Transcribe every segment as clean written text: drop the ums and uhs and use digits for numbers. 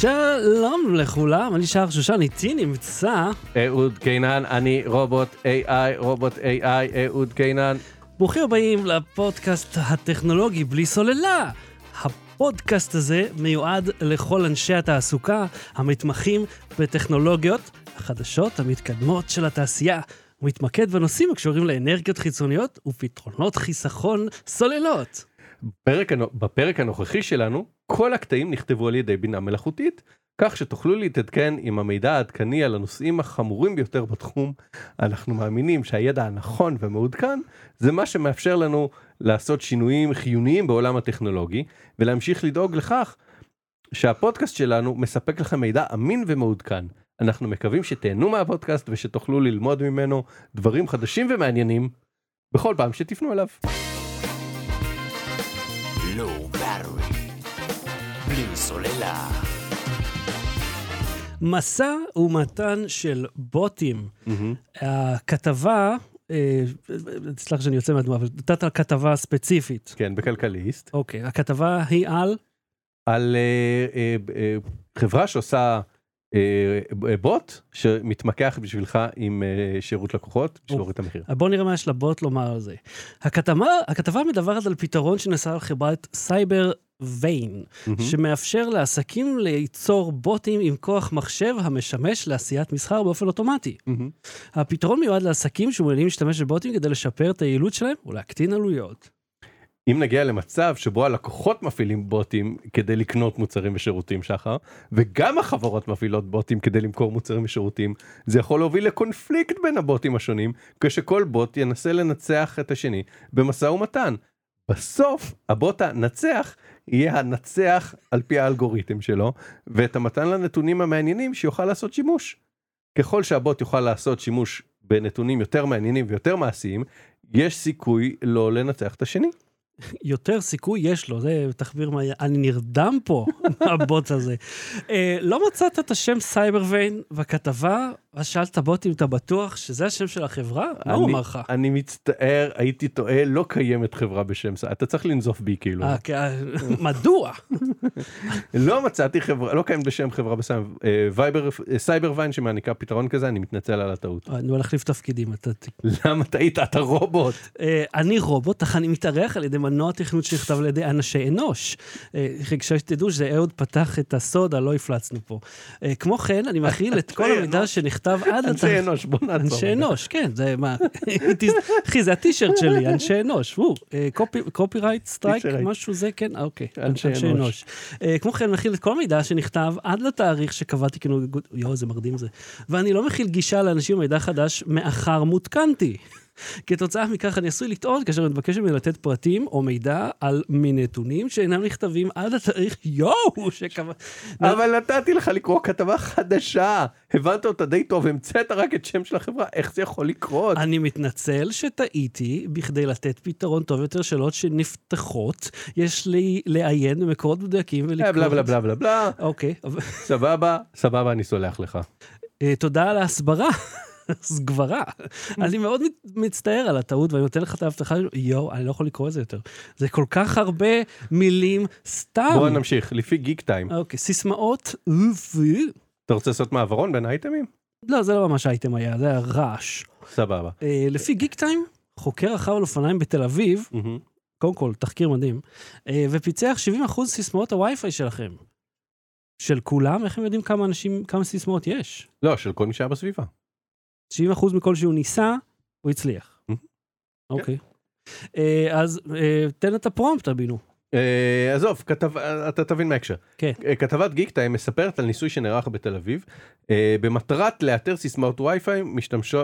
שלום לכולם, אני שחר שושן, איתי נמצא אהוד קינן, אני רובוט AI, אהוד קינן. ברוכים הבאים לפודקאסט הטכנולוגי בלי סוללה. הפודקאסט הזה מיועד לכל אנשי התעסוקה המתמחים בטכנולוגיות החדשות המתקדמות של התעשייה. הוא מתמקד בנושאים הקשורים לאנרגיות חיצוניות ופתרונות חיסכון סוללות. בפרק הנוכחי שלנו, כל הקטעים נכתבו על ידי בינה מלאכותית, כך שתוכלו להתעדכן עם המידע העדכני על הנושאים החמורים ביותר בתחום. אנחנו מאמינים שהידע הנכון ומעודכן זה מה שמאפשר לנו לעשות שינויים חיוניים בעולם הטכנולוגי, ולהמשיך לדאוג לכך שהפודקאסט שלנו מספק לכם מידע אמין ומעודכן. אנחנו מקווים שתהנו מהפודקאסט ושתוכלו ללמוד ממנו דברים חדשים ומעניינים בכל פעם שתפנו אליו. בלי סוללה. מסע ומתן של בוטים. הכתבה, סלח שאני יוצא מהדמוע, אבל נתת על כתבה ספציפית. כן, בכלכליסט. אוקיי, הכתבה היא על? על חברה שעושה בוט שמתמקח בשבילך עם שירות לקוחות בשביל את המחיר. בוא נראה מה יש לבוט לומר על זה. הכתבה מדברת על פתרון שנעשה על חברת CyberVein, שמאפשר לעסקים ליצור בוטים עם כוח מחשב המשמש לעשיית מסחר באופן אוטומטי. הפתרון מיועד לעסקים שמעוניינים להשתמש בבוטים כדי לשפר את היעילות שלהם ולהקטין עלויות. אם נגיע למצב שבו הלקוחות מפעילים בוטים כדי לקנות מוצרים ושירותים, שחר, וגם החברות מפעילות בוטים כדי למכור מוצרים ושירותים, זה יכול להוביל לקונפליקט בין הבוטים השונים, כשכל בוט ינסה לנצח את השני במשא ומתן. בסוף, הבוט הנצח יהיה הנצח על פי האלגוריתם שלו, ואת המתן לנתונים המעניינים שיוכל לעשות שימוש. ככל שהבוט יוכל לעשות שימוש בנתונים יותר מעניינים ויותר מעשיים, יש סיכוי לא לנצח את השני. יותר סיכוי יש לו, זה תחביר מה... אני נרדם פה, הבוט הזה. לא מצאת את השם סייברוויין בכתבה, אז שאלת בוט אם אתה בטוח שזה השם של החברה? מה הוא אמר לך? אני מצטער, הייתי טועה, לא קיימת חברה בשם סייברוויין. אתה צריך לנזוף בי כאילו. מדוע? לא מצאתי חברה, לא קיימת בשם חברה סייברוויין שמעניקה פתרון כזה, אני מתנצל על הטעות. אני הולך לתפקידים, אתה... למה טעית? אתה רובוט. אני רובוט, אך אני מתארח על ידי מנוע תכנות שנכתב על ידי אנשי אנוש. כשתדעו שזה אהוד פתח את הסוד, לא הפלצנו פה. כמו כן, אני מכיל את כל המידע שנכתב עד... אנשי אנוש, בוא נעצור. אנשי אנוש, כן, זה מה... אחי, זה הטישרט שלי, אנשי אנוש. קופירייט, סטרייק, משהו זה, כן? אוקיי, אנשי אנוש. כמו כן, מכיל את כל המידע שנכתב עד לתאריך שקבעתי, כאילו, יואו, זה מרדים זה. ואני לא מכיל גישה לאנשים מידע חדש מאחר מותקנתי. כתוצאה מכך אני עשוי לטעון כאשר מתבקש לתת פרטים או מידע על מנתונים שאינם נכתבים עד התאריך אבל נתתי לך לקרוא כתבה חדשה, הבנת אותה די טוב, המצאת רק את שם של החברה, איך זה יכול לקרות? אני מתנצל שטעיתי, בכדי לתת פתרון טוב יותר שאלות שנפתחות יש לי לעיין במקורות מדויקים ולקרוא בלה בלה בלה בלה בלה. אוקיי, סבבה, סבבה, אני סולח לך, תודה על ההסברה סגברה. אני מאוד מצטער על הטעות, ואני נותן לך את ההבטחה, יו, אני לא יכול לקרוא את זה יותר. זה כל כך הרבה מילים סתם. בואו נמשיך, לפי גיק טיים. אוקיי, סיסמאות. אתה רוצה לעשות מעברון בין האייטמים? לא, זה לא ממש האייטם היה, זה היה רעש. סבבה. לפי גיק טיים, חוקר אחר על אופניים בתל אביב, קודם כל, תחקיר מדהים, ופיצח 70% סיסמאות הווי-פיי שלכם. של כולם, איך הם יודעים כמה אנשים, כמה סיסמאות יש? לא, של כל מי שהיה בסביבה. 70% מכל שהוא ניסה, הוא הצליח. אוקיי. אז תן את הפרומפט, תבינו. עזוב, אתה תבין מהקשר. כתבת גיק טיים מספרת על ניסוי שנערך בתל אביב, במטרת לאתר סיסמאות וי-פיי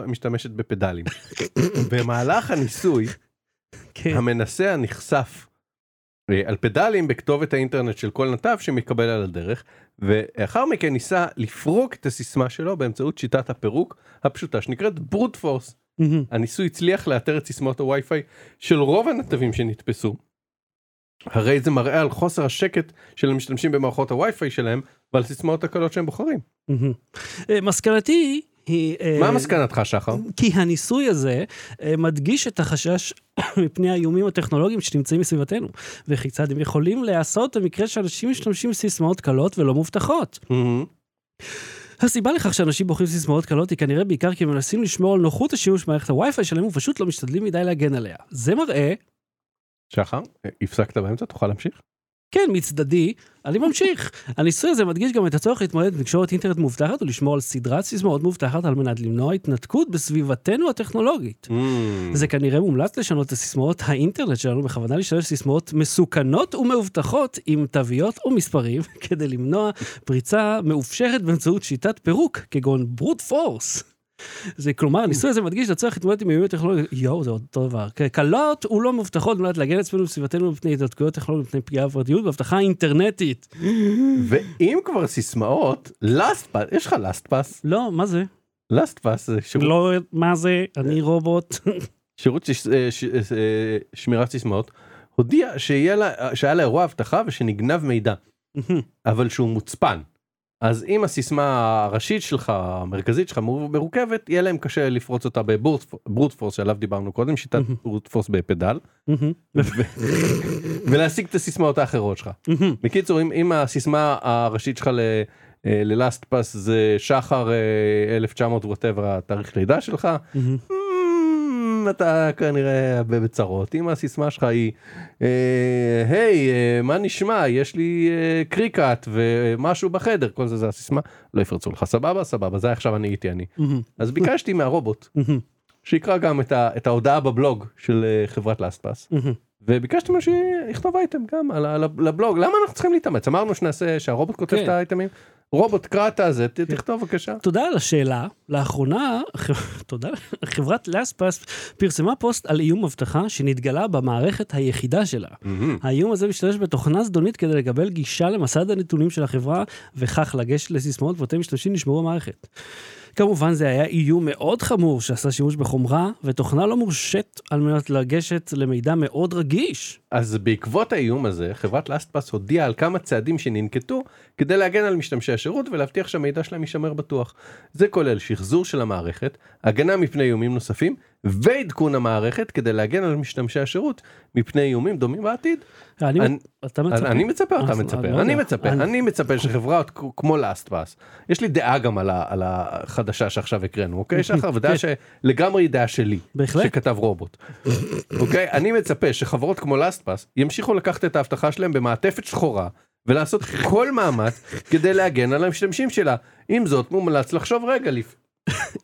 משתמשת בפדלים. במהלך הניסוי, המנסה נחשף על פדלים בכתובת האינטרנט של כל נתב שמקבל על הדרך, ואחר מכן ניסה לפרוק את הסיסמה שלו באמצעות שיטת הפירוק הפשוטה שנקראת ברוט פורס. הניסוי הצליח לאתר את סיסמאות הווי-פיי של רוב הנתבים שנתפסו. הרי זה מראה על חוסר השקט של המשתמשים במערכות הווי-פיי שלהם ועל סיסמאות הקלות שהם בוחרים. מסקנתי היא... מה מסקנתך, שחר? כי הניסוי הזה מדגיש את החשש מפני האיומים הטכנולוגיים שנמצאים מסביבתנו, וכי צד הם יכולים לעשות במקרה שאנשים משתמשים סיסמאות קלות ולא מובטחות. הסיבה לכך שאנשים בוחרים סיסמאות קלות היא כנראה בעיקר כי מנסים לשמור על נוחות השימוש מערכת הווי-פיי שלהם ופשוט לא משתדלים מדי להגן עליה. זה מראה... שחר, הפסקת באמצע, תוכל להמשיך? כן, מצדדי, אני ממשיך. הניסוי הזה מדגיש גם את הצורך להתמודד בקשורת אינטרנט מובטחת ולשמור על סדרת סיסמאות מובטחת על מנת למנוע התנתקות בסביבתנו הטכנולוגית. זה כנראה מומלץ לשנות את סיסמאות האינטרנט שלנו, בכוונה לשנות סיסמאות מסוכנות ומאובטחות עם תוויות ומספרים, כדי למנוע פריצה מאופשרת באמצעות שיטת פירוק, כגון ברוט פורס. זה, כלומר, הניסוי הזה מדגיש לצורך התמודד עם איומים טכנולוגיים, זה אותו דבר, קלות ולא מובטחות, מנת להגן עצמנו בסביבתנו מפני התנתקויות טכנולוגיות, מפני פגיעה בפרטיות, והבטחה אינטרנטית. ואם כבר סיסמאות, LastPass, יש לך LastPass? לא, מה זה? LastPass זה שירות... לא, מה זה? אני רובוט. שירות שמירת סיסמאות, הודיע שהיה לה אירוע הבטחה ושנגנב מידע, אבל שהוא מוצפן. אז אם הסיסמה הראשית שלך, המרכזית שלך, מרוכבת, יהיה להם קשה לפרוץ אותה בברוט פורס, שעליו דיברנו קודם, שיטת ברוט פורס בפדל, ולהשיג את הסיסמאות האחרות שלך. בקיצור, אם הסיסמה הראשית שלך ללאסט פאס זה שחר 1900 וואטאבר, תאריך לידה שלך, אתה כנראה בצרות. אם הסיסמה שלך היא היי, מה נשמע? יש לי קריקט ומשהו בחדר, כל זה הסיסמה, לא יפרצו לך. סבבה, סבבה, זה עכשיו אני איתי אני. אז ביקשתי מהרובוט שיקרא גם את ההודעה בבלוג של חברת LastPass, וביקשתי ממנו שיכתוב אייטם גם לבלוג. למה אנחנו צריכים להתאמץ? אמרנו שנעשה שהרובוט כותב את האייטמים, רובוט, קרא את הזה, תכתוב בבקשה. תודה על השאלה. לאחרונה, חברת LastPass פרסמה פוסט על איום אבטחה שנתגלה במערכת היחידה שלה. האיום הזה משתמש בתוכנה זדונית כדי לקבל גישה למסד הנתונים של החברה, וכך לגשת לסיסמאות פרטי משתמשים נשמרו במערכת. כמובן זה היה איום מאוד חמור שעשה שימוש בחומרה, ותוכנה לא מורשת על מנת לגשת למידע מאוד רגיש. אז בעקבות האיום הזה, חברת LastPass הודיעה על כמה צעדים שננקטו כדי להגן על משתמשי השירות ולהבטיח שהמידע שלהם יישמר בטוח. זה כולל שחזור של המערכת, הגנה מפני איומים נוספים, ועדכון המערכת כדי להגן על משתמשי השירות מפני איומים דומים בעתיד. אני מצפה, אתה מצפה. אני מצפה שחברות כמו LastPass, יש לי דעה גם על החדשה שעכשיו הקראנו, אוקיי שחר? ודעה שלגמרי היא דעה שלי, שכתב רובוט. אוקיי? אני מצפה שחברות כמו LastPass ימשיכו לקחת את ההבטחה שלהם במעטפת שחורה, ולעשות כל מאמץ כדי להגן על המשתמשים שלה. עם זאת, מומלץ לחשוב רגע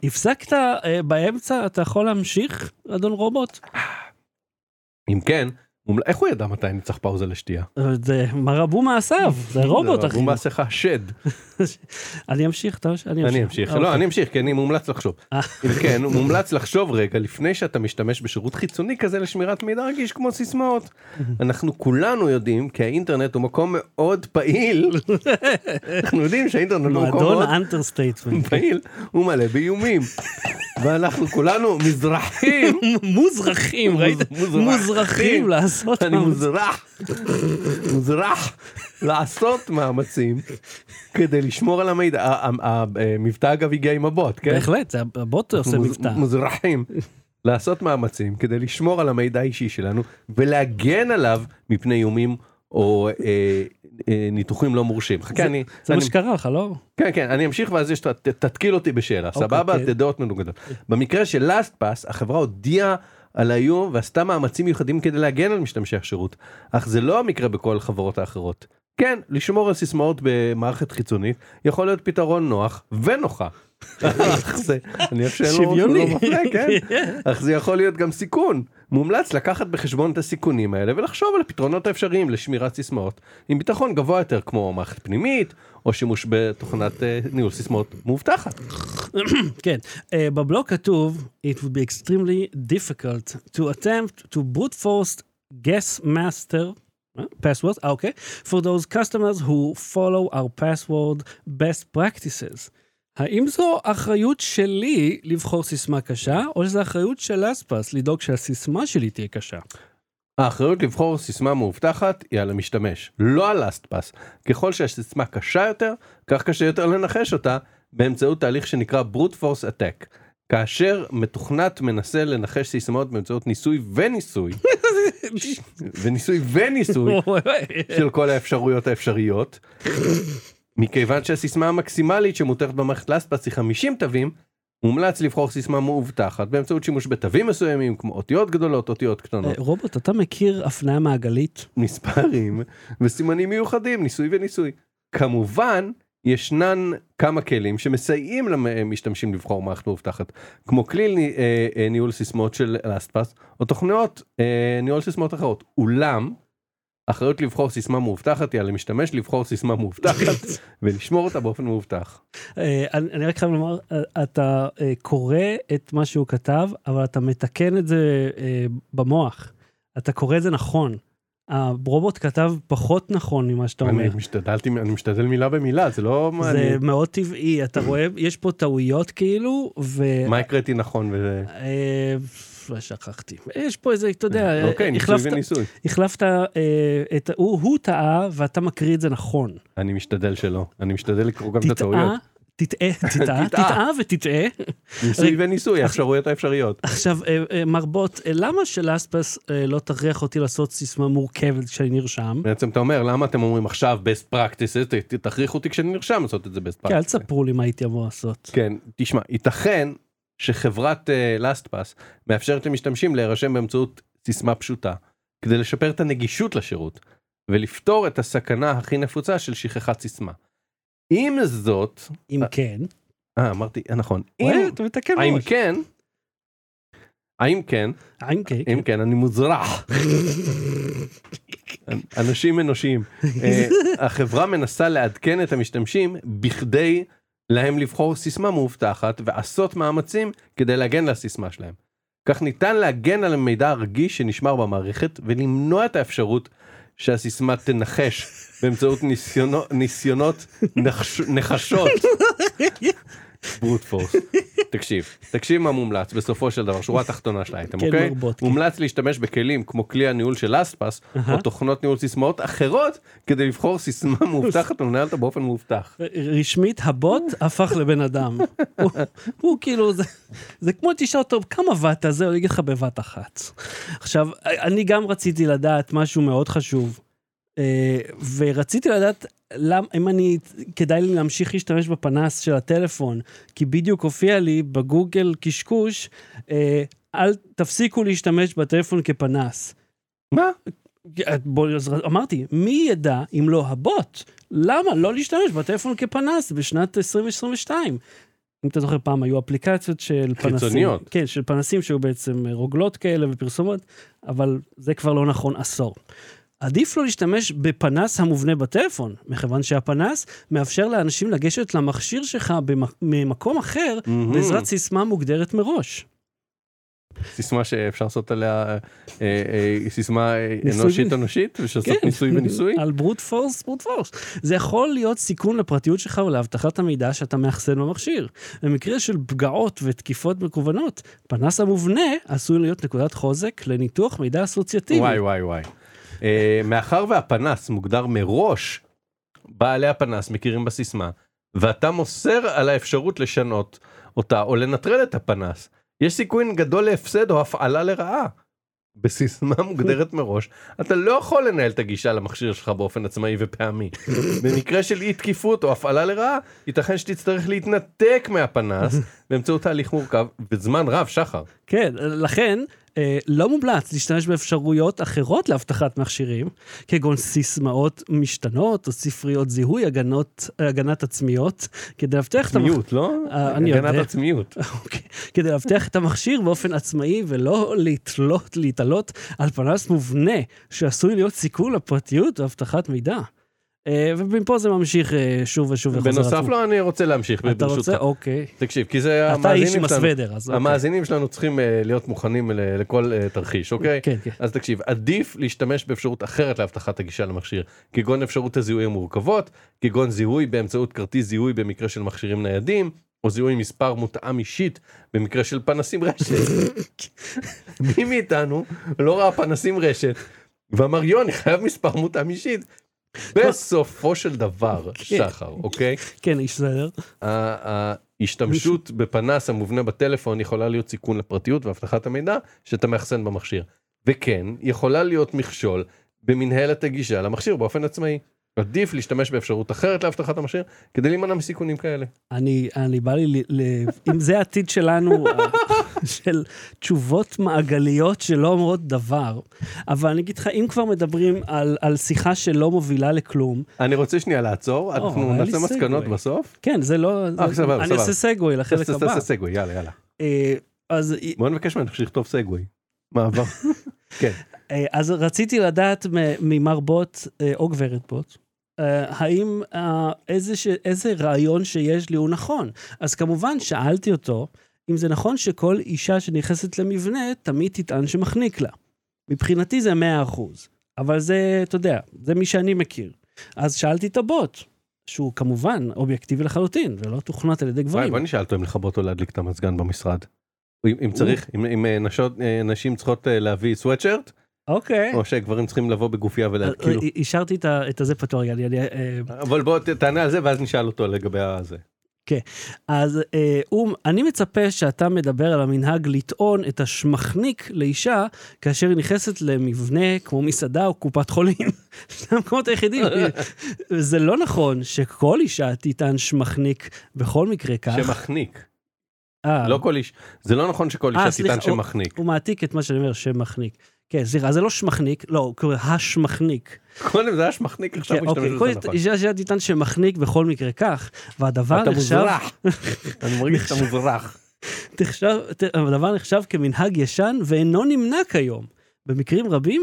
הפסקת באמצע, אתה יכול להמשיך, אדון רובוט? אם כן, איך הוא ידע מתי נצטרך פאוזה לשתייה? זה מרבו מעשיו, זה רובוט אחי. מרבו מעשיך השד. אני אמשיך, אני אמשיך, כי אני מומלץ לחשוב. אם כן, מומלץ לחשוב רגע, לפני שאתה משתמש בשירות חיצוני כזה לשמירת מידע רגיש כמו סיסמאות. אנחנו כולנו יודעים כי האינטרנט הוא מקום מאוד פעיל. אנחנו יודעים שהאינטרנט הוא מקום מאוד פעיל. הוא מלא באיומים. ואנחנו כולנו מזרחים. מוזרחים, ראית? מוזרחים לעשות. אני מוזרח לעשות מאמצים כדי לשמור על המידע. המבטא אגב הגיע עם הבוט, כן? בהחלט, הבוט עושה מבטא. מוזרחים לעשות מאמצים כדי לשמור על המידע האישי שלנו ולהגן עליו מפני איומים או ניתוחים לא מורשים. זה מה שקרה לך, לא? כן, כן, אני אמשיך ואז תתקיל אותי בשאלה. סבבה, תדעות מנוגדות. במקרה של LastPass, החברה הודיעה על האיום ועשתה מאמצים מיוחדים כדי להגן על משתמשי השירות, אך זה לא המקרה בכל החברות האחרות. כן, לשמור על סיסמאות במערכת חיצונית יכול להיות פתרון נוח ונוחה. שוויוני. אך זה יכול להיות גם סיכון. מומלץ לקחת בחשבון את הסיכונים האלה ולחשוב על הפתרונות האפשריים לשמירת סיסמאות עם ביטחון גבוה יותר, כמו מערכת פנימית או שימוש בתוכנת ניהול סיסמאות מובטחת. כן, בבלוג כתוב It would be extremely difficult to attempt to brute force guess master passwords, okay, for those customers who follow our password best practices. האם זו אחריות שלי לבחור סיסמה קשה, או שזו אחריות של LastPass לדאוג שהסיסמה שלי תהיה קשה? האחריות לבחור סיסמה מאובטחת היא על המשתמש, לא על LastPass. ככל שהסיסמה קשה יותר, כך קשה יותר לנחש אותה, באמצעות תהליך שנקרא brute force attack, כאשר מתוכנת מנסה לנחש סיסמאות באמצעות ניסוי וניסוי של כל האפשרויות האפשריות. מכיוון שהסיסמה המקסימלית שמותרת במערכת LastPass היא 50 תווים, מומלץ לבחור סיסמה מאובטחת באמצעות שימוש בתווים מסוימים, כמו אותיות גדולות, אותיות קטנות. רובוט, אתה מכיר הפניה מעגלית? מספרים וסימנים מיוחדים, ניסוי וניסוי. כמובן, ישנן כמה כלים שמסייעים למשתמשים לבחור מערכת מאובטחת, כמו כלי ניהול סיסמאות של LastPass, או תוכניות ניהול סיסמאות אחרות. אולם, אחריות לבחור סיסמה מאובטחת היא על המשתמש לבחור סיסמה מאובטחת ולשמור אותה באופן מאובטח. אני רק חייב לומר, אתה קורא את מה שהוא כתב, אבל אתה מתקן את זה במוח. אתה קורא את זה נכון. הרובוט כתב פחות נכון ממה שאתה אומר. אני משתדל מילה במילה, זה לא מעניין. זה מאוד טבעי, אתה רואה, יש פה טעויות כאילו, מה הקראתי נכון וזה... שכחתי. יש פה איזה, אתה יודע, החלפת את, הוא טעה, ואתה מקריא את זה נכון. אני משתדל שלא. אני משתדל לקרוא גם את הטעויות. תטעה. ניסוי וניסוי, אפשרויות האפשריות. עכשיו, מרבות, למה שלאספס לא תריח אותי לעשות סיסמה מורכבת כשאני נרשם? בעצם אתה אומר, למה אתם אומרים עכשיו best practices, תכריח אותי כשאני נרשם לעשות את זה best practices. כן, אל תספרו לי מה הייתי אמור לעשות. כן, תשמע, ייתכן שחברת LastPass מאפשרת למשתמשים להירשם באמצעות סיסמה פשוטה, כדי לשפר את הנגישות לשירות, ולפתור את הסכנה הכי נפוצה של שכחת סיסמה. עם זאת... אם כן... אמרתי, נכון. אם כן, אני מוזרח. אנשים אנושיים. החברה מנסה לעדכן את המשתמשים בכדי... להם לבחור סיסמה מאובטחת ועשות מאמצים כדי להגן לסיסמה שלהם. כך ניתן להגן על המידע הרגיש שנשמר במערכת ולמנוע את האפשרות שהסיסמה תנחש באמצעות ניסיונות נחשות. ברוט פורס. תקשיב מה מומלץ בסופו של דבר, שורה התחתונה של האייטם, אוקיי? מומלץ להשתמש בכלים כמו כלי הניהול של LastPass או תוכנות ניהול סיסמאות אחרות כדי לבחור סיסמה מאובטחת ולנהל אותה באופן מאובטח. רשמית הבוט הפך לבן אדם. הוא כאילו, זה כמו תשאל טוב, כמה ואת הזה? הוא יגיד לך בבת אחת. עכשיו, אני גם רציתי לדעת משהו מאוד חשוב, ורציתי לדעת למה, אם אני, כדאי לי להמשיך להשתמש בפנס של הטלפון, כי בדיוק הופיע לי בגוגל קשקוש, אל תפסיקו להשתמש בטלפון כפנס. מה? אמרתי, מי ידע אם לא הבוט? למה לא להשתמש בטלפון כפנס בשנת 2022? אם אתה זוכר, פעם היו אפליקציות של פנסים. חיצוניות. כן, של פנסים שהיו בעצם רוגלות כאלה ופרסומות, אבל זה כבר לא נכון עשור. עדיף לא להשתמש בפנס המובנה בטלפון, מכיוון שהפנס מאפשר לאנשים לגשת למכשיר שלך ממקום אחר, בעזרת סיסמה מוגדרת מראש. סיסמה שאפשר לעשות עליה, סיסמה אנושית, ושעשות ניסוי וניסוי. על ברוט פורס, ברוט פורס. זה יכול להיות סיכון לפרטיות שלך ולהבטחת המידע שאתה מאחסן במכשיר. במקרה של פגעות ותקיפות מקוונות, פנס המובנה עשוי להיות נקודת חוזק לניתוח מידע אסוציאטיבי. וואי. מאחר והפנס מוגדר מראש, בעלי הפנס מכירים בסיסמה, ואתה מוסר על האפשרות לשנות אותה, או לנטרל את הפנס, יש סיכוי גדול להפסד או הפעלה לרעה. בסיסמה מוגדרת מראש, אתה לא יכול לנהל את הגישה למכשיר שלך באופן עצמאי ופעמי. במקרה של אי תקיפות או הפעלה לרעה, ייתכן שתצטרך להתנתק מהפנס, באמצעות תהליך מורכב, בזמן רב, שחר. כן, לכן... לא מומלץ להשתמש באפשרויות אחרות להבטחת מכשירים, כגון סיסמאות משתנות, או ספריות זיהוי, הגנת עצמיות, כדי להבטח את המכשיר... עצמיות, לא? הגנת עצמיות. כדי להבטח את המכשיר באופן עצמאי, ולא להתעלות על פנס מובנה, שעשוי להיות סיכון לפרטיות והבטחת מידע. ומפה זה ממשיך שוב ושוב. בנוסף לא, אני רוצה להמשיך. אתה רוצה? אוקיי. תקשיב, כי זה המאזינים שלנו צריכים להיות מוכנים לכל תרחיש, אוקיי? כן, כן. אז תקשיב, עדיף להשתמש באפשרות אחרת להבטחת הגישה למכשיר, כגון אפשרות הזיהוי המורכבות, כגון זיהוי באמצעות כרטיס זיהוי במקרה של מכשירים ניידים, או זיהוי מספר מותאם אישית, במקרה של פנסים רשת. מי מאיתנו לא ראה פנסים רשת, והמריון חייב מספר מותאם אישית, בסופו של דבר, שחר, אוקיי? כן, איש סדר. ההשתמשות בפנס המובנה בטלפון יכולה להיות סיכון לפרטיות והבטחת המידע שאתה מאחסן במכשיר. וכן, יכולה להיות מכשול במנהלת הגישה למכשיר באופן עצמאי. עדיף להשתמש באפשרות אחרת להבטחת המכשיר, כדי להימנע מסיכונים כאלה. אני בא לי, אם זה העתיד שלנו, של תשובות מעגליות שלא אומרות דבר, אבל אני אגיד לך, אם כבר מדברים על שיחה שלא מובילה לכלום, אני רוצה שנייה לעצור, אנחנו נעשה מסקנות בסוף. כן, זה לא, אני אעשה סגווי לחלק הבא. תעשה סגווי, יאללה, יאללה. בואו נבקש ממנו שכתוב סגווי. מעבר. כן. אז רציתי לדעת ממר בוט או גברת בוט, האם איזה רעיון שיש לי הוא נכון. אז כמובן שאלתי אותו, אם זה נכון שכל אישה שנכנסת למבנה, תמיד תטען שמחניק לה. מבחינתי זה 100%, אבל זה, אתה יודע, זה מי שאני מכיר. אז שאלתי את הבוט, שהוא כמובן אובייקטיבי לחלוטין, ולא תוכנת על ידי גברים. בואי נשאלתו אם לך בוט או להדליק את המזגן במשרד. אם צריך, אם נשים צריכות להביא סוואטשרט, אוקיי. או שגברים צריכים לבוא בגופיה ולהתקיעו. אישרתי את הזה פתור, יאללה. אבל בוא תענה על זה, ואז נשאל אותו לגבי הזה. כן. אז אני מצפה שאתה מדבר על המנהג לטעון את השמחניק לאישה, כאשר היא נכנסת למבנה כמו מסעדה או קופת חולים. שני המקומות היחידים. זה לא נכון שכל אישה תטען שמחניק בכל מקרה כך. שמחניק. לא כל איש. זה לא נכון שכל אישה תטען שמחניק. הוא מעתיק את מה שאני אומר, שמחניק. כן, סליחה, זה לא שמחניק, לא, קורא השמחניק. קודם זה השמחניק, עכשיו משתמש לזה נכון. קודם אישה תיתן שמחניק בכל מקרה כך, והדבר נחשב... אתה מוזרח. אני מרגיש שאתה מוזרח. הדבר נחשב כמנהג ישן, ואינו נמנע כיום. במקרים רבים,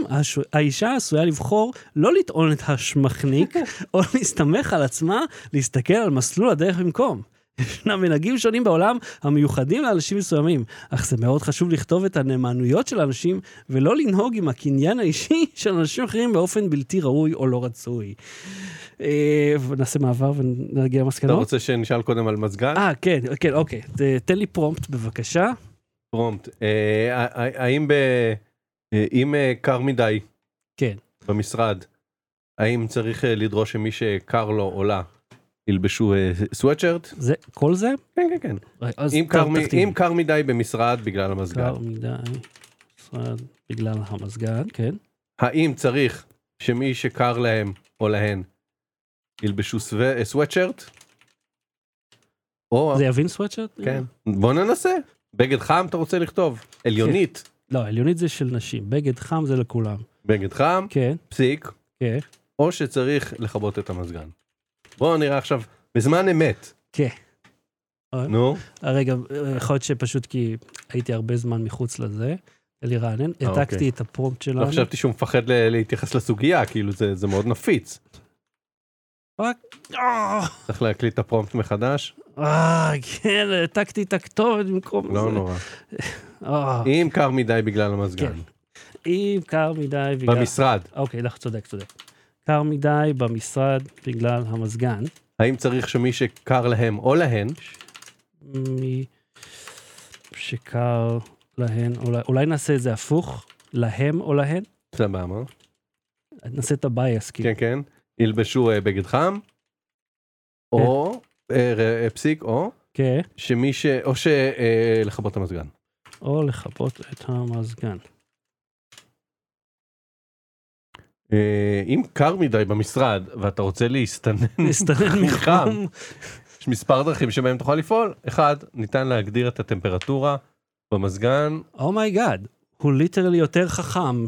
האישה עשויה לבחור לא לטעון את השמחניק, או להסתמך על עצמה, להסתכל על מסלול הדרך במקום. ישנם מנהגים שונים בעולם המיוחדים לאנשים מסוימים, אך זה מאוד חשוב לכתוב את הנאמנויות של האנשים, ולא לנהוג עם הקניין האישי של אנשים אחרים באופן בלתי ראוי או לא רצוי. נעשה מעבר ונגיע למסקנות. אתה רוצה שנשאל קודם על מזגן? כן, כן, אוקיי. תן לי פרומפט בבקשה. פרומפט. האם קר מדי? כן. במשרד? האם צריך לדרוש שמי שקר לו או לא? ילבשו סוואטשרט. זה, כל זה? כן, כן, כן. אם קר מדי במשרד בגלל המזגן. קר מדי במשרד בגלל המזגן, כן. האם צריך שמי שקר להם או להן ילבשו סוואטשרט? זה יבין סוואטשרט? כן. בוא ננסה. בגד חם אתה רוצה לכתוב? עליונית. לא, עליונית זה של נשים. בגד חם זה לכולם. בגד חם? כן. פסיק. כן. או שצריך לכבות את המזגן. בואו נראה עכשיו, בזמן אמת. כן. נו? הרגע, יכול להיות שפשוט כי הייתי הרבה זמן מחוץ לזה, לרענן, העתקתי את הפרומפט שלנו. לא חשבתי שהוא מפחד להתייחס לסוגיה, כאילו זה מאוד נפיץ. צריך להקליט את הפרומפט מחדש. כן, העתקתי את הכתובת במקום. לא נורא. אם קר מדי בגלל המזגן. אם קר מדי בגלל... במשרד. אוקיי, לך צודק, צודק. קר מדי במשרד בגלל המזגן. האם צריך שמי שקר להם או להן? מי שקר להן, אולי נעשה את זה הפוך, להם או להן? סבבה. נעשה את הבייס. כן, כן. ילבשו בגד חם, או פסיק, או שלכבות את המזגן. או לכבות את המזגן. אם קר מדי במשרד, ואתה רוצה להסתנן מחם, יש מספר דרכים שבהם תוכל לפעול. אחד, ניתן להגדיר את הטמפרטורה במזגן. אומייגאד, הוא ליטרלי יותר חכם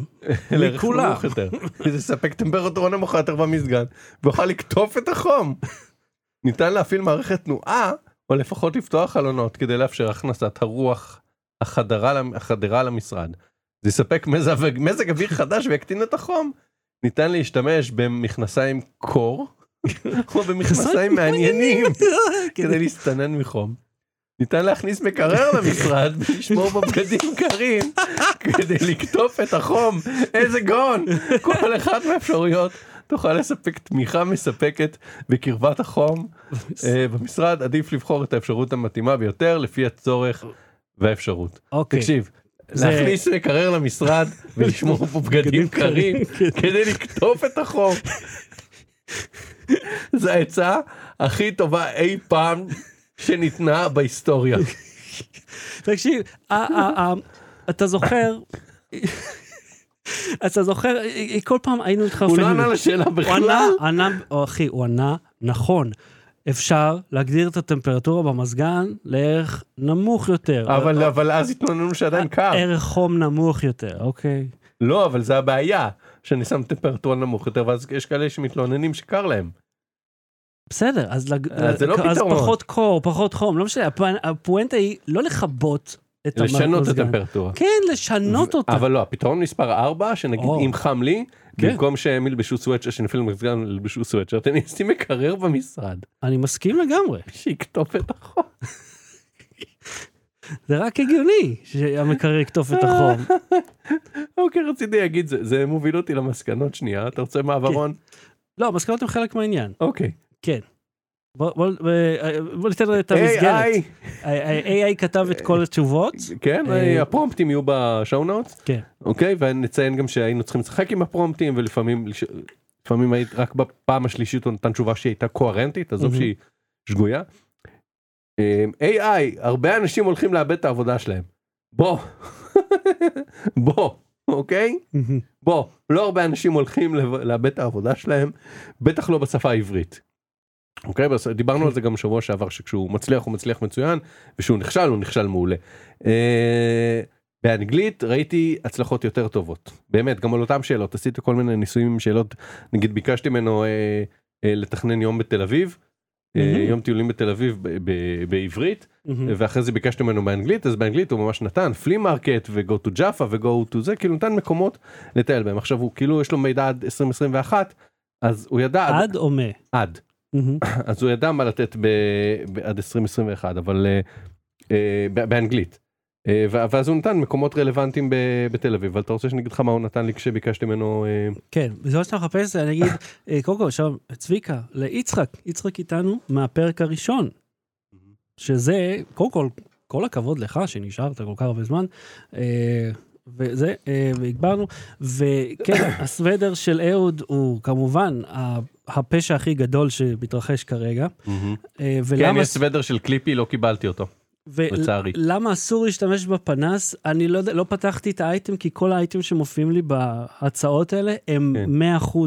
מכולם. זה ספק טמפרטורה נמוכה יותר במזגן, ויוכל לקטוף את החום. ניתן להפעיל מערכת תנועה, או לפחות לפתוח חלונות, כדי לאפשר הכנסת הרוח החדרה למשרד. זה יספק מזג אוויר חדש ויקטין את החום. ניתן להשתמש במכנסיים קור, או במכנסיים מעניינים, כדי להסתנן מחום. ניתן להכניס מקרר למשרד, ולשמור בבגדים קרים, כדי לקטוף את החום. איזה גאון! כל אחד מהאפשרויות תוכל לספק תמיכה מספקת בקרבת החום. במשרד עדיף לבחור את האפשרות המתאימה ביותר, לפי הצורך והאפשרות. תקשיב. להכניס מקרר למשרד ולשמור פה בגדים קרים כדי לקטוף את החום זה ההצעה הכי טובה אי פעם שניתנה בהיסטוריה. תקשיב, אתה זוכר, כל פעם היינו איתך... הוא לא ענה לשאלה בכלל. אחי, הוא ענה נכון. אפשר להגדיר את הטמפרטורה במזגן לערך נמוך יותר. אבל אז התנוננו שעדיין קר. ערך חום נמוך יותר, אוקיי. לא, אבל זה הבעיה, שאני שם טמפרטורה נמוך יותר, ואז יש כאלה שמתלוננים שקר להם. בסדר, אז פחות קור, פחות חום, לא משנה, הפואנטה היא לא לכבות את המזגן. לשנות את הטמפרטורה. כן, לשנות אותה. אבל לא, הפתרון מספר 4, שנגיד אם חם לי, במקום שהם ילבשו סוויצ'ר, שנפל למזגן ילבשו סוויצ'ר, אתם ניסים מקרר במשרד. אני מסכים לגמרי. שיקטוף את החום. זה רק הגיוני, שהמקרר יקטוף את החום. אוקיי, רציתי להגיד, זה מוביל אותי למסקנות שנייה, אתה רוצה מעברון? לא, מסקנות הם חלק מהעניין. אוקיי. כן. בוא ניתן את המסגרת. AI כתב את כל התשובות. כן, הפרומפטים יהיו בשאונאוט. כן. אוקיי, ונציין גם שהיינו צריכים לשחק עם הפרומפטים, ולפעמים היית רק בפעם השלישית הוא נתן תשובה שהייתה קוהרנטית, עזוב שהיא שגויה. AI, הרבה אנשים הולכים לאבד את העבודה שלהם. בוא. אוקיי? בוא, לא הרבה אנשים הולכים לאבד את העבודה שלהם, בטח לא בשפה העברית. אוקיי, דיברנו על זה גם שבוע שעבר, שכשהוא מצליח הוא מצליח מצוין, ושהוא נכשל הוא נכשל מעולה. באנגלית ראיתי הצלחות יותר טובות, באמת, גם על אותם שאלות, עשיתי כל מיני ניסויים עם שאלות, נגיד ביקשתי ממנו לתכנן יום בתל אביב, יום טיולים בתל אביב בעברית, ואחרי זה ביקשתי ממנו באנגלית, אז באנגלית הוא ממש נתן פלי מרקט ו-go to Jaffa ו-go to זה, כאילו נתן מקומות לטייל בהם. עכשיו הוא כאילו יש לו מידע עד 2021, אז הוא ידע... עד או מה? עד. אז הוא ידע מה לתת עד 2021, אבל באנגלית. ואז הוא נתן מקומות רלוונטיים בתל אביב, אבל אתה רוצה שנגיד לך מה הוא נתן לי כשביקשתי ממנו... כן, זה מה שאתה מחפש, אני אגיד, קודם שם, צביקה, ליצחק איתנו מהפרק הראשון, שזה, קודם כל הכבוד לך שנשארת כל כך הרבה זמן, וזה, והגברנו, וכן, הסוודר של אהוד הוא כמובן הפשע הכי גדול שמתרחש כרגע. כן, יש סוודר של קליפי, לא קיבלתי אותו. ולמה אסור להשתמש בפנס? אני לא פתחתי את האייטם, כי כל האייטם שמופיעים לי בהצעות האלה הם 100%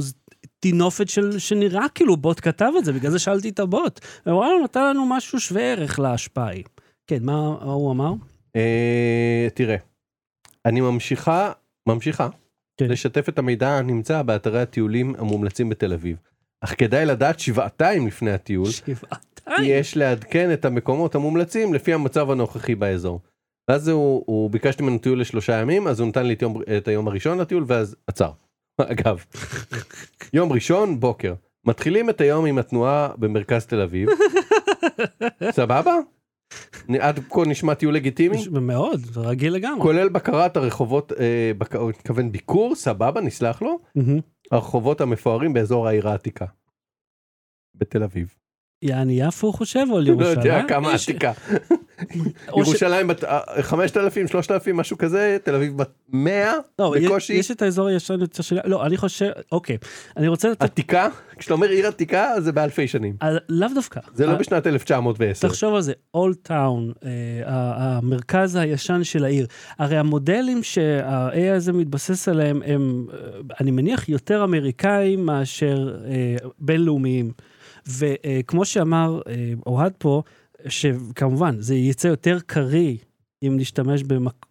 תינופת שנראה כאילו בוט כתב את זה, בגלל זה שאלתי את הבוט. הוא אמר, נתן לנו משהו שווה ערך להשפעה. כן, מה הוא אמר? תראה, אני ממשיכה לשתף את המידע הנמצא באתרי הטיולים המומלצים בתל אביב. אך כדאי לדעת שבעתיים לפני הטיול, יש לעדכן את המקומות המומלצים לפי המצב הנוכחי באזור. ואז הוא ביקשתי ממנו טיול ל3 ימים, אז הוא נתן לי את היום הראשון לטיול, ואז עצר. אגב, יום ראשון, בוקר. מתחילים את היום עם התנועה במרכז תל אביב. סבבה? עד כה נשמע טיול לגיטימי? מאוד, רגיל לגמרי. כולל בקרת הרחובות, כוון ביקור, סבבה, נסלח לו. הרחובות המפוארים באזור העיר העתיקה. בתל אביב. יעני יפו חושב על ירושלים? לא יודע כמה עתיקה. ירושלים 5,000, 3,000, משהו כזה, תל אביב 100, בקושי. יש את האזור הישן, לא, אני חושב, אוקיי, אני רוצה... עתיקה? כשאתה אומר עיר עתיקה, זה באלפי שנים. לאו דווקא. זה לא בשנת 1910. תחשוב על זה, Old Town, המרכז הישן של העיר. הרי המודלים שה-AI הזה מתבסס עליהם, הם, אני מניח, יותר אמריקאים מאשר בינלאומיים. וכמו שאמר אוהד פה, שכמובן זה יצא יותר קרי אם נשתמש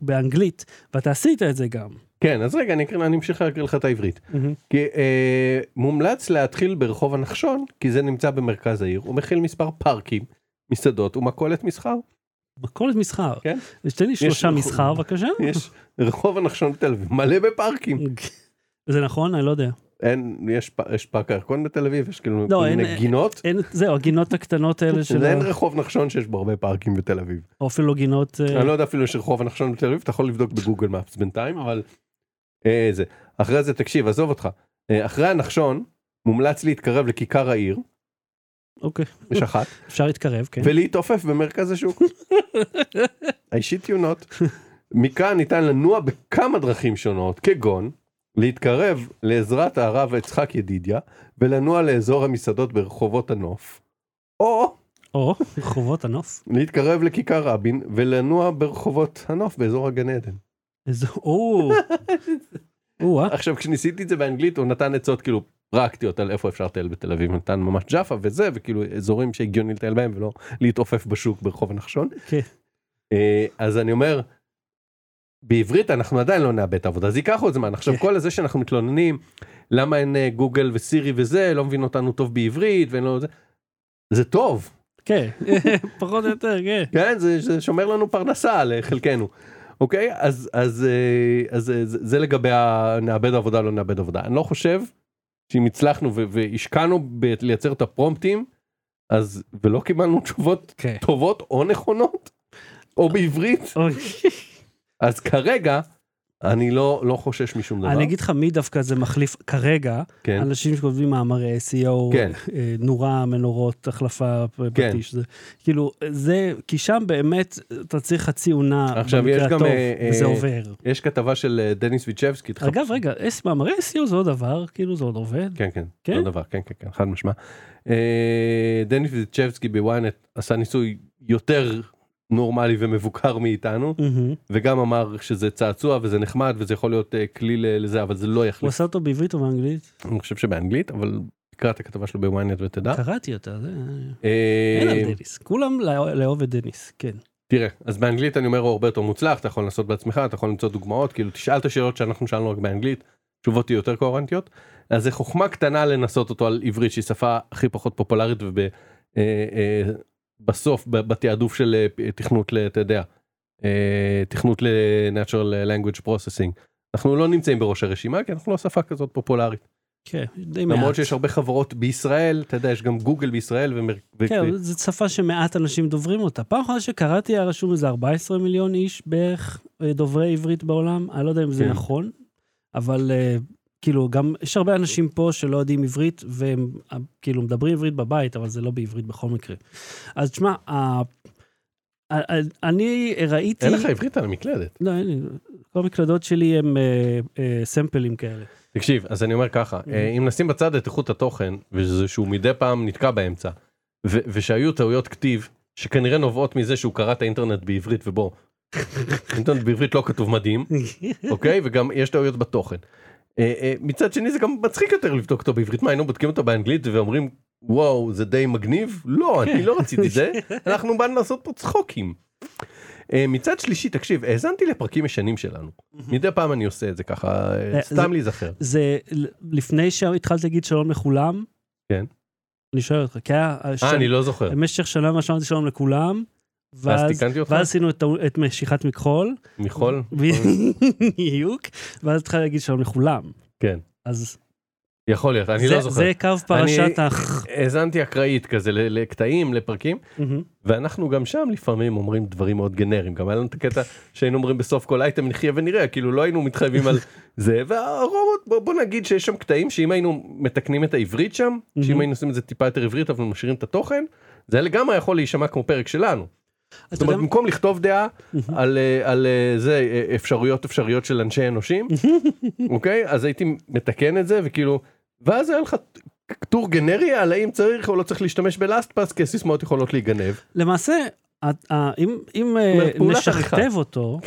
באנגלית, ואתה עשית את זה גם. כן, אז רגע, אני אמשיך להקריא לך את העברית. כי מומלץ להתחיל ברחוב הנחשון, כי זה נמצא במרכז העיר, הוא מכיל מספר פארקים, מסעדות ומכולת מסחר. מכולת מסחר? כן. תן לי 3 מסחר, בבקשה. יש רחוב הנחשון בתל אביב, מלא בפארקים. זה נכון? אני לא יודע. יש פארק הירקון בתל אביב, יש כאילו גינות. זהו, הגינות הקטנות האלה של... אין רחוב נחשון שיש בו הרבה פארקים בתל אביב. או אפילו גינות... אני לא יודע אפילו יש רחוב נחשון בתל אביב, אתה יכול לבדוק בגוגל מאפס בינתיים, אבל... זה. אחרי זה תקשיב, עזוב אותך. אחרי הנחשון, מומלץ להתקרב לכיכר העיר. אוקיי. יש אחת. אפשר להתקרב, כן. ולהתעופף במרכז השוק. האישית יונות. מכאן ניתן לנוע בכמה דרכים שונות, כגון להתקרב לעזרת הרב יצחק ידידיה, ולנוע לאזור המסעדות ברחובות הנוף, או רחובות הנוף, להתקרב לכיכר רבין, ולנוע ברחובות הנוף באזור הגן עדן. עכשיו כשניסיתי את זה באנגלית, הוא נתן עצות כאילו פרקטיות על איפה אפשר לטייל בתל אביב, נתן ממש ג'אפה וזה, וכאילו אזורים שהגיוני לטייל בהם, ולא להתעופף בשוק ברחוב הנחשון. אז אני אומר, בעברית אנחנו עדיין לא נאבד את העבודה, אז ייקח עוד זמן. עכשיו כל הזה שאנחנו מתלוננים, למה אין גוגל וסירי וזה, לא מבין אותנו טוב בעברית, זה טוב. כן, פחות או יותר, כן. זה שומר לנו פרנסה לחלקנו. אוקיי? אז זה לגבי נאבד עבודה, לא נאבד עבודה. אני לא חושב שאם הצלחנו והשקענו לייצר את הפרומפטים, אז ולא קיבלנו תשובות טובות או נכונות, או בעברית. אז כרגע, אני לא חושש משום דבר. אני אגיד לך מי דווקא זה מחליף כרגע, אנשים שכותבים מאמרי SEO, נורה, מנורות, החלפה, פטיש, כאילו, זה, כי שם באמת אתה צריך ציונה במקרה הטוב, וזה עובר. יש כתבה של דניס ויצ'בסקי. אגב, רגע, מאמרי SEO זה עוד דבר, כאילו זה עוד עובד. כן, כן, זה עוד דבר, כן, כן, חד משמע. דניס ויצ'בסקי בוויינט עשה ניסוי יותר נורמלי ומבוקר מאיתנו, וגם אמר שזה צעצוע וזה נחמד וזה יכול להיות כלי לזה, אבל זה לא יחליף. הוא עשה אותו בעברית או באנגלית? אני חושב שבאנגלית, אבל תקרא את הכתבה שלו בוויינט ותדע. קראתי אותה, זה אין על דניס, כולם לאהוב את דניס, כן. תראה, אז באנגלית אני אומר הוא הרבה יותר מוצלח, אתה יכול לעשות בעצמך, אתה יכול למצוא דוגמאות, כאילו תשאל את השאלות שאנחנו שאלנו רק באנגלית, תשובות יהיו יותר קוהרנטיות, אז זה חוכמה קטנה לנסות אותו על עברית, שהיא שפה הכי פחות פופולרית בסוף, בתיעדוף של תכנות, אתה יודע, תכנות ל-Natural Language Processing. אנחנו לא נמצאים בראש הרשימה, כי אנחנו לא שפה כזאת פופולרית. כן, די מעט. למרות שיש הרבה חברות בישראל, אתה יודע, יש גם גוגל בישראל. כן, זו שפה שמעט אנשים דוברים אותה. פעם אחת שקראתי, הרשום איזה 14 מיליון איש בערך דוברי עברית בעולם, אני לא יודע אם זה נכון, אבל כאילו גם יש הרבה אנשים פה שלא יודעים עברית, והם כאילו מדברים עברית בבית, אבל זה לא בעברית בכל מקרה. אז תשמע, אני ראיתי... אין לך עברית על המקלדת. לא, אין. כל המקלדות שלי הם סמפלים כאלה. תקשיב, אז אני אומר ככה, אם נשים בצד את איכות התוכן, ושהוא מדי פעם נתקע באמצע, ושהיו טעויות כתיב, שכנראה נובעות מזה שהוא קרא את האינטרנט בעברית, ובו, אינטרנט בעברית לא כתוב מדהים, אוקיי? וגם יש טעויות בתוכן. מצד שני זה גם מצחיק יותר לבדוק אותו בעברית. מה, היינו בודקים אותו באנגלית ואומרים וואו זה די מגניב? לא, אני לא רציתי זה, אנחנו באנו לעשות פה צחוקים. מצד שלישי, תקשיב, האזנתי לפרקים ישנים שלנו, מדי פעם אני עושה את זה ככה סתם להיזכר. זה לפני שהתחלת להגיד שלום לכולם, אני שואל אותך, אני לא זוכר, במשך שנה מה שאמרתי שלום לכולם, ואז עשינו את משיכת מכחול, יוק, ואז התחלתי להגיד שלום לכולם. כן. אז... יכול להיות, אני לא זוכר. זה קו פרשת אך. האזנתי אקראית כזה, לקטעים, לפרקים, ואנחנו גם שם לפעמים אומרים דברים מאוד גנריים, גם היה לנו את הקטע שהיינו אומרים בסוף כל אייטם נחיה ונראה, כאילו לא היינו מתחייבים על זה, והרובוט, בוא נגיד שיש שם קטעים, שאם היינו מתקנים את העברית שם, שאם היינו עושים את זה טיפה יותר עברית, אבל משאירים את התוכן, זה לגמרי יכול להישמע כמו פרק שלנו. זאת אומרת, במקום לכתוב דעה על זה, אפשרויות של אנשי אנושים, אוקיי? אז הייתי מתקן את זה, וכאילו, ואז היה לך טור גנרי על האם צריך או לא צריך להשתמש בלאסטפאס, כי הסיסמאות יכולות להיגנב. למעשה, אם נשכתב אותו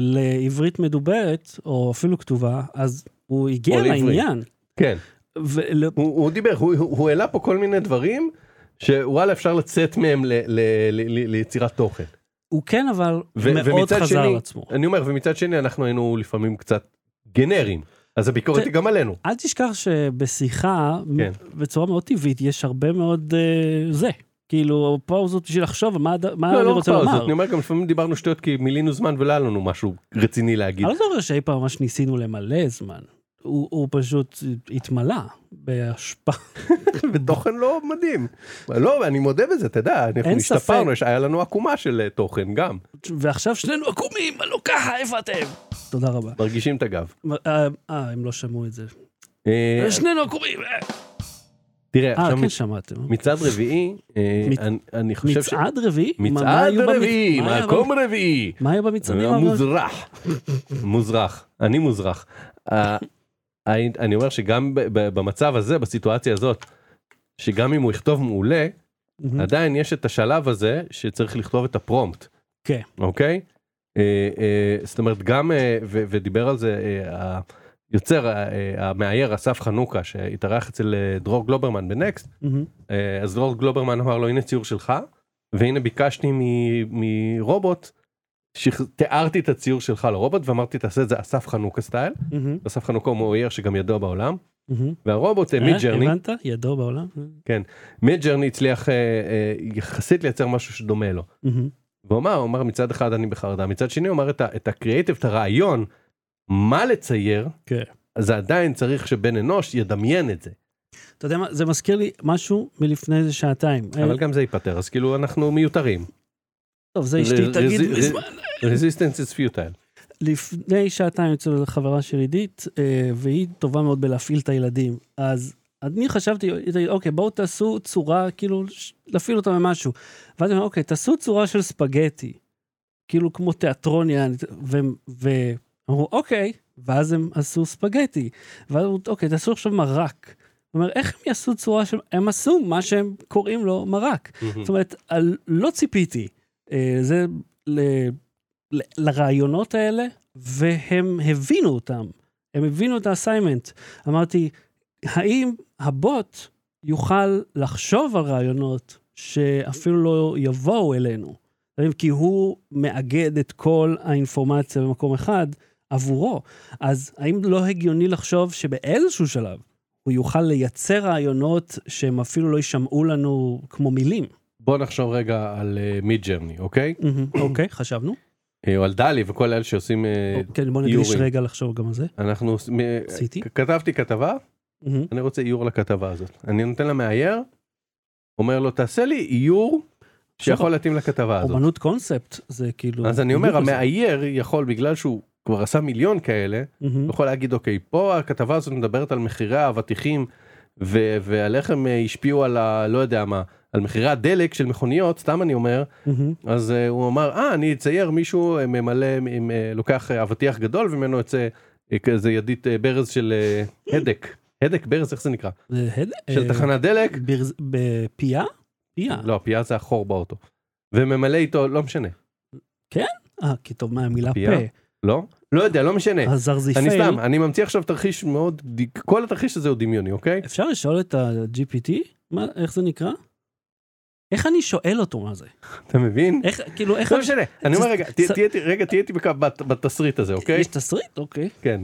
לעברית מדוברת, או אפילו כתובה, אז הוא הגיע לעניין. כן. הוא דיבר, הוא העלה פה כל מיני דברים, שוואלה אפשר לצאת מהם ליצירת תוכן. הוא כן, אבל מאוד חזר על עצמו. אני אומר, ומצד שני אנחנו היינו לפעמים קצת גנרים, אז הביקורת היא גם עלינו. אל תשכח שבשיחה, בצורה מאוד טבעית, יש הרבה מאוד זה. כאילו, פאוזות בשביל לחשוב, מה אני רוצה לומר. לא, לא פאוזות, אני אומר, גם לפעמים דיברנו שטויות, כי מילינו זמן ולא היה לנו משהו רציני להגיד. אני לא זוכר שהאי פעם ממש ניסינו למלא זמן. הוא פשוט התמלא בהשפעה. ותוכן לא מדהים. לא, אני מודה בזה, תדע, אנחנו השתפרנו, היה לנו עקומה של תוכן גם. ועכשיו שנינו עקומים, לא ככה, איפה אתם? תודה רבה. מרגישים את הגב. הם לא שמעו את זה. שנינו עקומים. תראה, כן שמעתם. מצעד רביעי, אני חושב ש... מצעד רביעי? מצעד רביעי, מקום רביעי. מה היה במצעדים? מוזרח. אני מוזרח. אני אומר שגם במצב הזה, בסיטואציה הזאת, שגם אם הוא יכתוב מעולה, עדיין יש את השלב הזה שצריך לכתוב את הפרומפט. כן. אוקיי? זאת אומרת, גם, ודיבר על זה היוצר, המאייר אסף חנוכה, שהתארח אצל דרור גלוברמן בנקסט, אז דרור גלוברמן אמר לו, הנה ציור שלך, והנה ביקשתי מרובוט, שתיארתי את הציור שלך לרובוט, ואמרתי, תעשה את זה אסף חנוכה סטייל, אסף חנוכה הוא מאייר שגם ידוע בעולם, והרובוט, מידג'רני, הבנת? ידוע בעולם? כן, מידג'רני הצליח יחסית לייצר משהו שדומה לו, והוא אמר, מצד אחד אני בחרדה, מצד שני הוא אמר את הקריאיטיב, את הרעיון, מה לצייר, אז עדיין צריך שבן אנוש ידמיין את זה. אתה יודע מה, זה מזכיר לי משהו מלפני איזה שעתיים. אבל גם זה ייפטר, אז כאילו אנחנו מיותרים. טוב, זה אשתי, תגיד מזמן. Resistance is futile. לפני שעתיים יצאו לחברה של עידית, והיא טובה מאוד בלהפעיל את הילדים. אז אני חשבתי, אוקיי, בואו תעשו צורה, כאילו, להפעיל אותה ממשהו. ואני אומר, אוקיי, תעשו צורה של ספגטי, כאילו כמו תיאטרוניה, ואמרו, אוקיי, ואז הם עשו ספגטי. ואז אמרו, אוקיי, תעשו עכשיו מרק. זאת אומרת, איך הם יעשו צורה של... הם עשו מה שהם קוראים לו מרק. זאת אומרת, לא ציפיתי. זה לרעיונות האלה, והם הבינו אותם. הם הבינו את האסיימנט. אמרתי, האם הבוט יוכל לחשוב על רעיונות שאפילו לא יבואו אלינו? כי הוא מאגד את כל האינפורמציה במקום אחד עבורו. אז האם לא הגיוני לחשוב שבאיזשהו שלב הוא יוכל לייצר רעיונות שהם אפילו לא ישמעו לנו כמו מילים? בוא נחשוב רגע על מידג'רני, אוקיי? אוקיי, חשבנו. או על דלי וכל אלה שעושים איורים. כן, בוא נדגיש רגע לחשוב גם על זה. אנחנו, כתבתי כתבה, אני רוצה איור לכתבה הזאת. אני נותן לה מאייר, אומר לו, תעשה לי איור שיכול להתאים לכתבה הזאת. אומנות קונספט, זה כאילו... אז אני אומר, המאייר יכול, בגלל שהוא כבר עשה מיליון כאלה, הוא יכול להגיד, אוקיי, פה הכתבה הזאת מדברת על מחירי האבטיחים, והלחם השפיעו על ה... לא יודע מה, על מחירי הדלק של מכוניות, סתם אני אומר, אז הוא אמר, אני אצייר מישהו ממלא, לוקח אבטיח גדול, וממנו יוצא כזה ידית ברז של הדק. הדק ברז, איך זה נקרא? של תחנת דלק. בפייה? פייה. לא, פייה זה החור באוטו. וממלא איתו, לא משנה. כן? כי טוב, מה המילה פה? לא? לא יודע, לא משנה. אני סתם, אני ממציא עכשיו תרחיש מאוד, כל התרחיש הזה הוא דמיוני, אוקיי? אפשר לשאול את ה-GPT? איך זה נקרא? איך אני שואל אותו מה זה? אתה מבין? כאילו, איך... לא משנה, אני אומר רגע, תהייתי בתסריט הזה, אוקיי? יש תסריט? אוקיי. כן,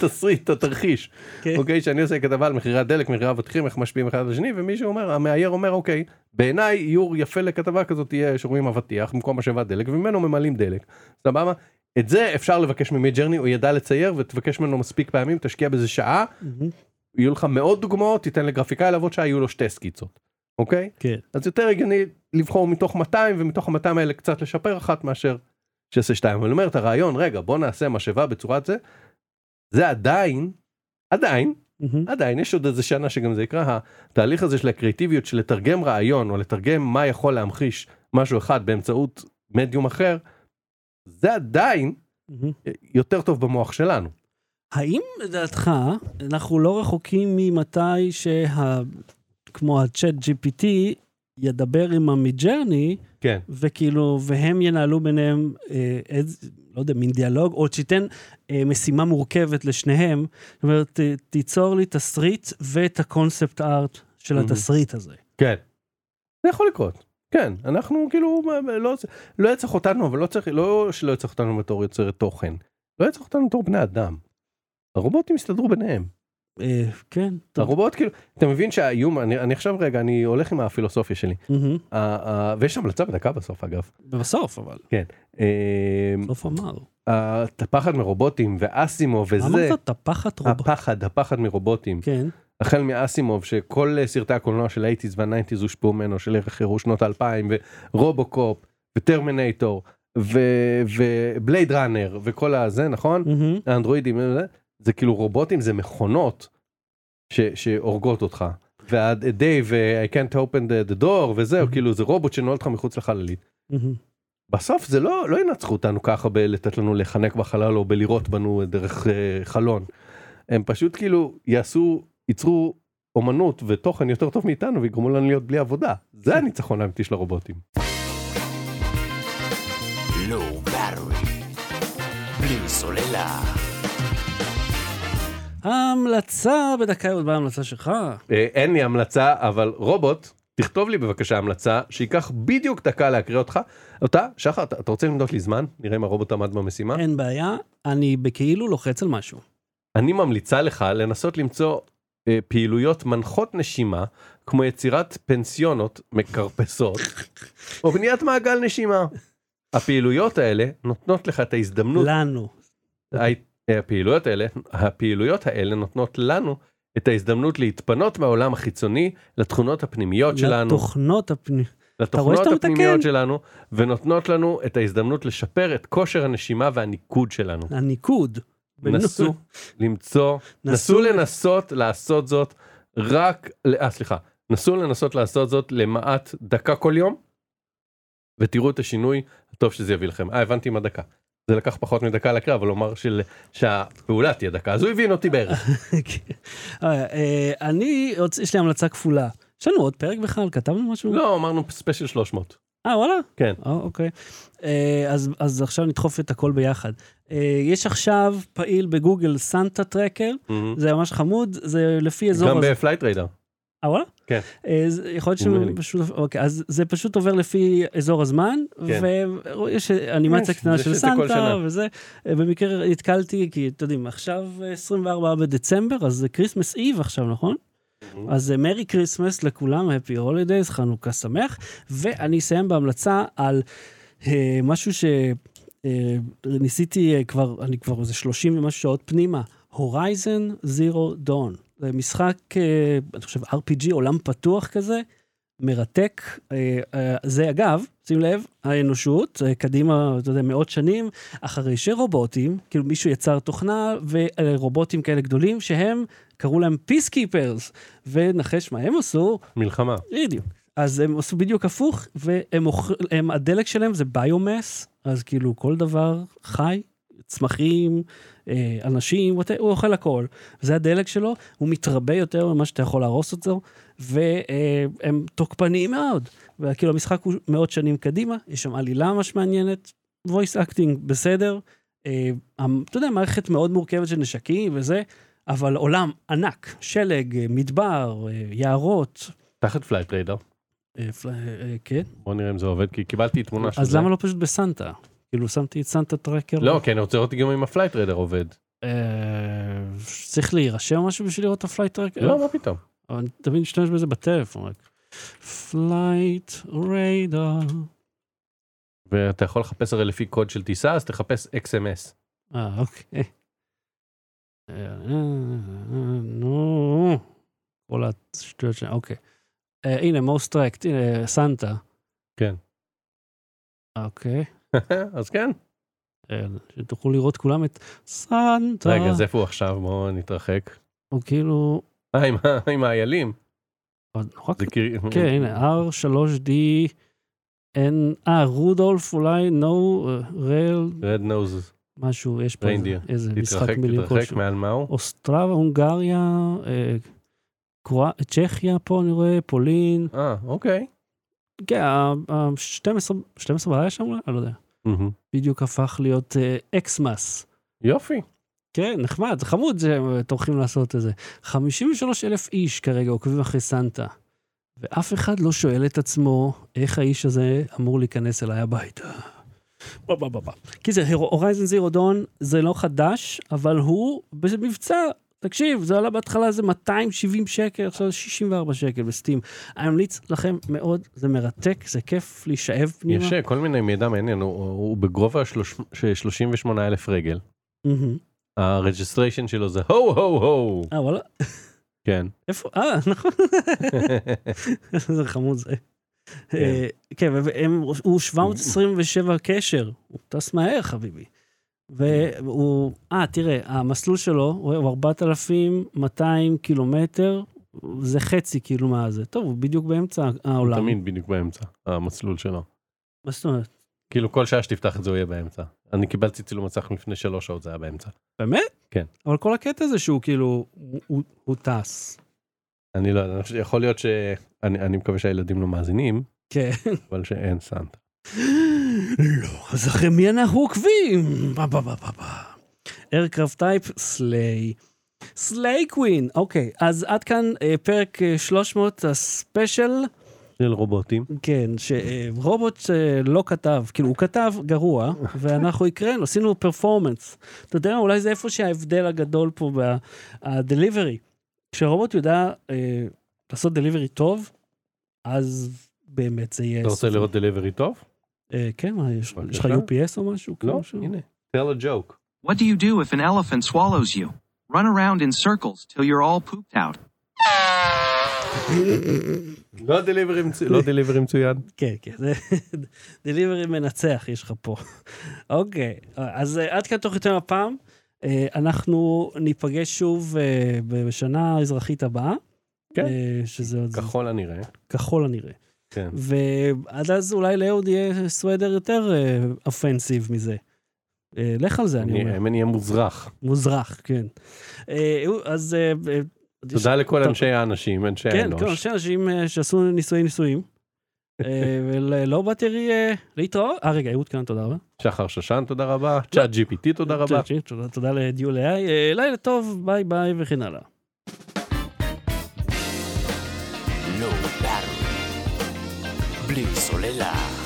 תסריט, התרחיש. אוקיי, שאני עושה כתבה על מחירי הדלק, מחירי האבטיחים, איך משפיעים אחד לשני, ומישהו אומר, המאייר אומר, אוקיי, בעיניי איור יפה לכתבה כזאת תהיה שרואים אבטיח, במקום משאבת דלק, וממנו ממלאים דלק. סבבה? את זה אפשר לבקש ממידג'רני, הוא ידע לצייר, ותבקש ממנו מספיק פעמים, תשקיע בזה שעה, יהיו לך מאות דוגמאות, תיתן לגרפיקאי לעבוד שעה, יהיו לו שתי סקיצות. אוקיי? כן. אז יותר הגיוני לבחור מתוך 200, ומתוך ה-200 האלה קצת לשפר אחת מאשר שעשה 2. אבל אומר את הרעיון, רגע, בוא נעשה משאבה בצורת זה, זה עדיין, יש עוד איזה שנה שגם זה יקרה, התהליך הזה של הקריאטיביות, של לתרגם רעיון, או לתרגם מה יכול להמחיש משהו אחד באמצעות מדיום אחר, זה עדיין יותר טוב במוח שלנו. האם לדעתך, אנחנו לא רחוקים ממתי כמו הצ'אט GPT ידבר עם המידג'רני, כן. וכאילו, והם ינהלו ביניהם, לא יודע, מין דיאלוג, או שתיתן משימה מורכבת לשניהם, זאת אומרת, תיצור לי תסריט ואת הקונספט ארט של התסריט הזה. כן. זה יכול לקרות. כן, אנחנו כאילו, לא יצח אותנו, אבל לא שלא יצח אותנו בתור יוצרת תוכן, לא יצח אותנו בתור בני אדם. הרובוטים יסתדרו ביניהם. כן, הרובוט כאילו, אתה מבין שהאיום, אני עכשיו רגע, אני הולך עם הפילוסופיה שלי, ויש המלצה בדקה בסוף אגב. בסוף אבל. כן. בסוף אמר. הפחד מרובוטים ואסימוב וזה. אמרת הפחד רובוט. הפחד מרובוטים. כן. החל מאסימוב שכל סרטי הקולנוע של 80s ו-90s הושפעו ממנו, של ערך חירו שנות 2000 ורובוקופ וטרמינטור ובלייד ראנר וכל הזה, נכון? האנדרואידים וזה. זה כאילו רובוטים, זה מכונות שהורגות אותך. ו-Dave, I can't open the door, וזהו, כאילו זה רובוט שנועל אותך מחוץ לחללית. בסוף זה לא ינצחו אותנו ככה בלתת לנו לחנק בחלל או בלירות בנו דרך חלון. הם פשוט כאילו יעשו, ייצרו אומנות ותוכן יותר טוב מאיתנו, ויגרמו לנו להיות בלי עבודה. זה הניצחון האמיתי של הרובוטים. בלי סוללה. ההמלצה בדקה, עוד בהמלצה שלך. אין לי המלצה, אבל רובוט, תכתוב לי בבקשה המלצה, שיקח בדיוק דקה להקריא אותך. אותה, שחר, אתה רוצה למדוד לי זמן? נראה אם הרובוט עמד במשימה. אין בעיה, אני בכאילו לוחץ על משהו. אני ממליצה לך לנסות למצוא פעילויות מנחות נשימה, כמו יצירת פנסיונות מקרפסות, או בניית מעגל נשימה. הפעילויות האלה נותנות לך את ההזדמנות. לנו. הפעילויות האלה נותנות לנו את ההזדמנות להתפנות מהעולם החיצוני, לתכונות הפנימיות שלנו. לתוכנות הפנימיות שלנו, ונותנות לנו את ההזדמנות לשפר את כושר הנשימה והניקוד שלנו. הניקוד. נסו למצוא, נסו לנסות לעשות זאת למעט דקה כל יום, ותראו את השינוי הטוב שזה יביא לכם. הבנתי מה דקה. זה לקח פחות מדקה לקרב, אבל אומר שהפעולה תהיה דקה, אז הוא הבין אותי בערך. אני, יש לי המלצה כפולה. יש לנו עוד פרק בכלל, כתבנו משהו? לא, אמרנו ספיישל 300. וואלה? כן. אוקיי. אז עכשיו נדחוף את הכל ביחד. יש עכשיו פעיל בגוגל סנטה טרקר, זה ממש חמוד, זה לפי אזור... גם בפלייט ריידר. וואלה? כן. יכול להיות שפשוט... אוקיי, אז זה פשוט עובר לפי אזור הזמן, ויש אנימציה קטנה של סנטה, וזה... במקרה התקלתי, כי אתם יודעים, עכשיו 24 בדצמבר, אז זה קריסמס איב עכשיו, נכון? אז מרי קריסמס לכולם, Happy Holidays, חנוכה שמח, ואני אסיים בהמלצה על משהו שניסיתי כבר, אני כבר איזה 30 ומשהו שעות פנימה, Horizon Zero Dawn, זה משחק, אני חושב RPG, עולם פתוח כזה, מרתק, זה אגב, שים לב, האנושות, קדימה, אתה יודע, מאות שנים, אחרי שרובוטים, כאילו מישהו יצר תוכנה, ורובוטים כאלה גדולים, שהם קראו להם פיסקיפרס, ונחש מה הם עשו? מלחמה. בדיוק. אז הם עשו בדיוק הפוך, והדלק שלהם זה ביומס, אז כאילו כל דבר חי, צמחים, אנשים, הוא אוכל הכל. זה הדלק שלו, הוא מתרבה יותר ממה שאתה יכול להרוס אותו, והם תוקפניים מאוד. וכאילו המשחק הוא מאות שנים קדימה, יש שם עלילה ממש מעניינת, voice acting בסדר, אתה יודע, מערכת מאוד מורכבת של נשקים וזה, אבל עולם ענק, שלג, מדבר, יערות. תחת פלייט ריידר. כן. בוא נראה אם זה עובד, כי קיבלתי תמונה של זה. אז למה לא פשוט בסנטה? כאילו שמתי את סנטה טרקר. לא, כן, אני רוצה לראות גם אם הפלייט ריידר עובד. צריך להירשם משהו בשביל לראות את הפלייט ריידר? לא, מה פתאום. אני תמיד משתמש בזה בטלפון. פלייט ריידר. ואתה יכול לחפש הרי לפי קוד של טיסה, אז תחפש XMS. אוקיי. נו. כל השטויות שלנו, אוקיי. הנה, most tracked, הנה, סנטה. כן. אוקיי. אז כן. שתוכלו לראות כולם את סנטה. רגע, אז איפה הוא עכשיו? בואו נתרחק. הוא כאילו... עם האיילים. כן, הנה, R3D, רודולף אולי, no real... red noses. משהו, יש פה איזה משחק מילים. תתרחק מעל מהו? אוסטרבה, הונגריה, צ'כיה פה נראה, פולין. אוקיי. כן, 12 בלילה שם, אני לא יודע. בדיוק הפך להיות אקסמאס. יופי. כן, נחמד, חמוד שהם תורכים לעשות את זה. 53,000 איש כרגע עוקבים אחרי סנטה, ואף אחד לא שואל את עצמו איך האיש הזה אמור להיכנס אליי הביתה. כי זה הורייזן זירו דון, זה לא חדש, אבל הוא במבצע, תקשיב, זה עלה בהתחלה, זה 270 שקל, עכשיו 64 שקל בסטים. אני ממליץ לכם מאוד, זה מרתק, זה כיף להישאב פנימה. יש כל מיני מידע מעניין, הוא בגובה 38,000 רגל. הרג'יסטריישן שלו זה הו הו הו. וואלה. כן. איפה? נכון. זה חמוד זה. כן, הוא 727 קשר, הוא טס מהר חביבי, והוא, תראה, המסלול שלו הוא 4,200 קילומטר, זה חצי כאילו מה זה, טוב, הוא בדיוק באמצע העולם. הוא תמיד בדיוק באמצע, המסלול שלו. מה זאת אומרת? כאילו כל שעה שתפתח את זה הוא יהיה באמצע. אני קיבלתי צילום מצח לפני 3 שעות, זה היה באמצע. באמת? כן. אבל כל הקטע זה שהוא כאילו, הוא טס. אני לא, יכול להיות ש... אני מקווה שהילדים לא מאזינים. כן. אבל שאין סנטה. לא, אז אחרי מי אנחנו עוקבים? Aircraft Type Slay. סליי קווין, אוקיי, אז עד כאן פרק 300 הספשייל של רובוטים. כן, שרובוט לא כתב, כאילו הוא כתב גרוע, ואנחנו הקראנו, עשינו פרפורמנס. אתה יודע, אולי זה איפה שההבדל הגדול פה בדליברי. כשרובוט יודע לעשות דליברי טוב, אז באמת זה יהיה... אתה רוצה לראות דליברי טוב? כן, יש לך UPS או משהו? לא, הנה. Tell a joke. What do you do if an elephant swallows you? Run around in circles till you're all pooped out. לא דליברי מצוין. כן, כן. דליברי מנצח יש לך פה. אוקיי, אז עד כאן תוך יותר הפעם. אנחנו ניפגש שוב בשנה האזרחית הבאה. כן. כחול הנראה. כחול הנראה. כן. ועד אז אולי לאהוד יהיה סוודר יותר אופנסיב מזה. לך על זה, אני אומר. האמן יהיה מוזרח. מוזרח, כן. אז... תודה לכל אנשי האנשים, אנשי האנוש. כן, אנשי האנשים שעשו ניסויים. ולא בתרי להתראות. רגע, אהוד קינן, תודה רבה. שחר שושן, תודה רבה. צ'אט GPT, תודה רבה. תודה לדיול AI. לילה טוב, ביי ביי וכן הלאה. בלי סוללה.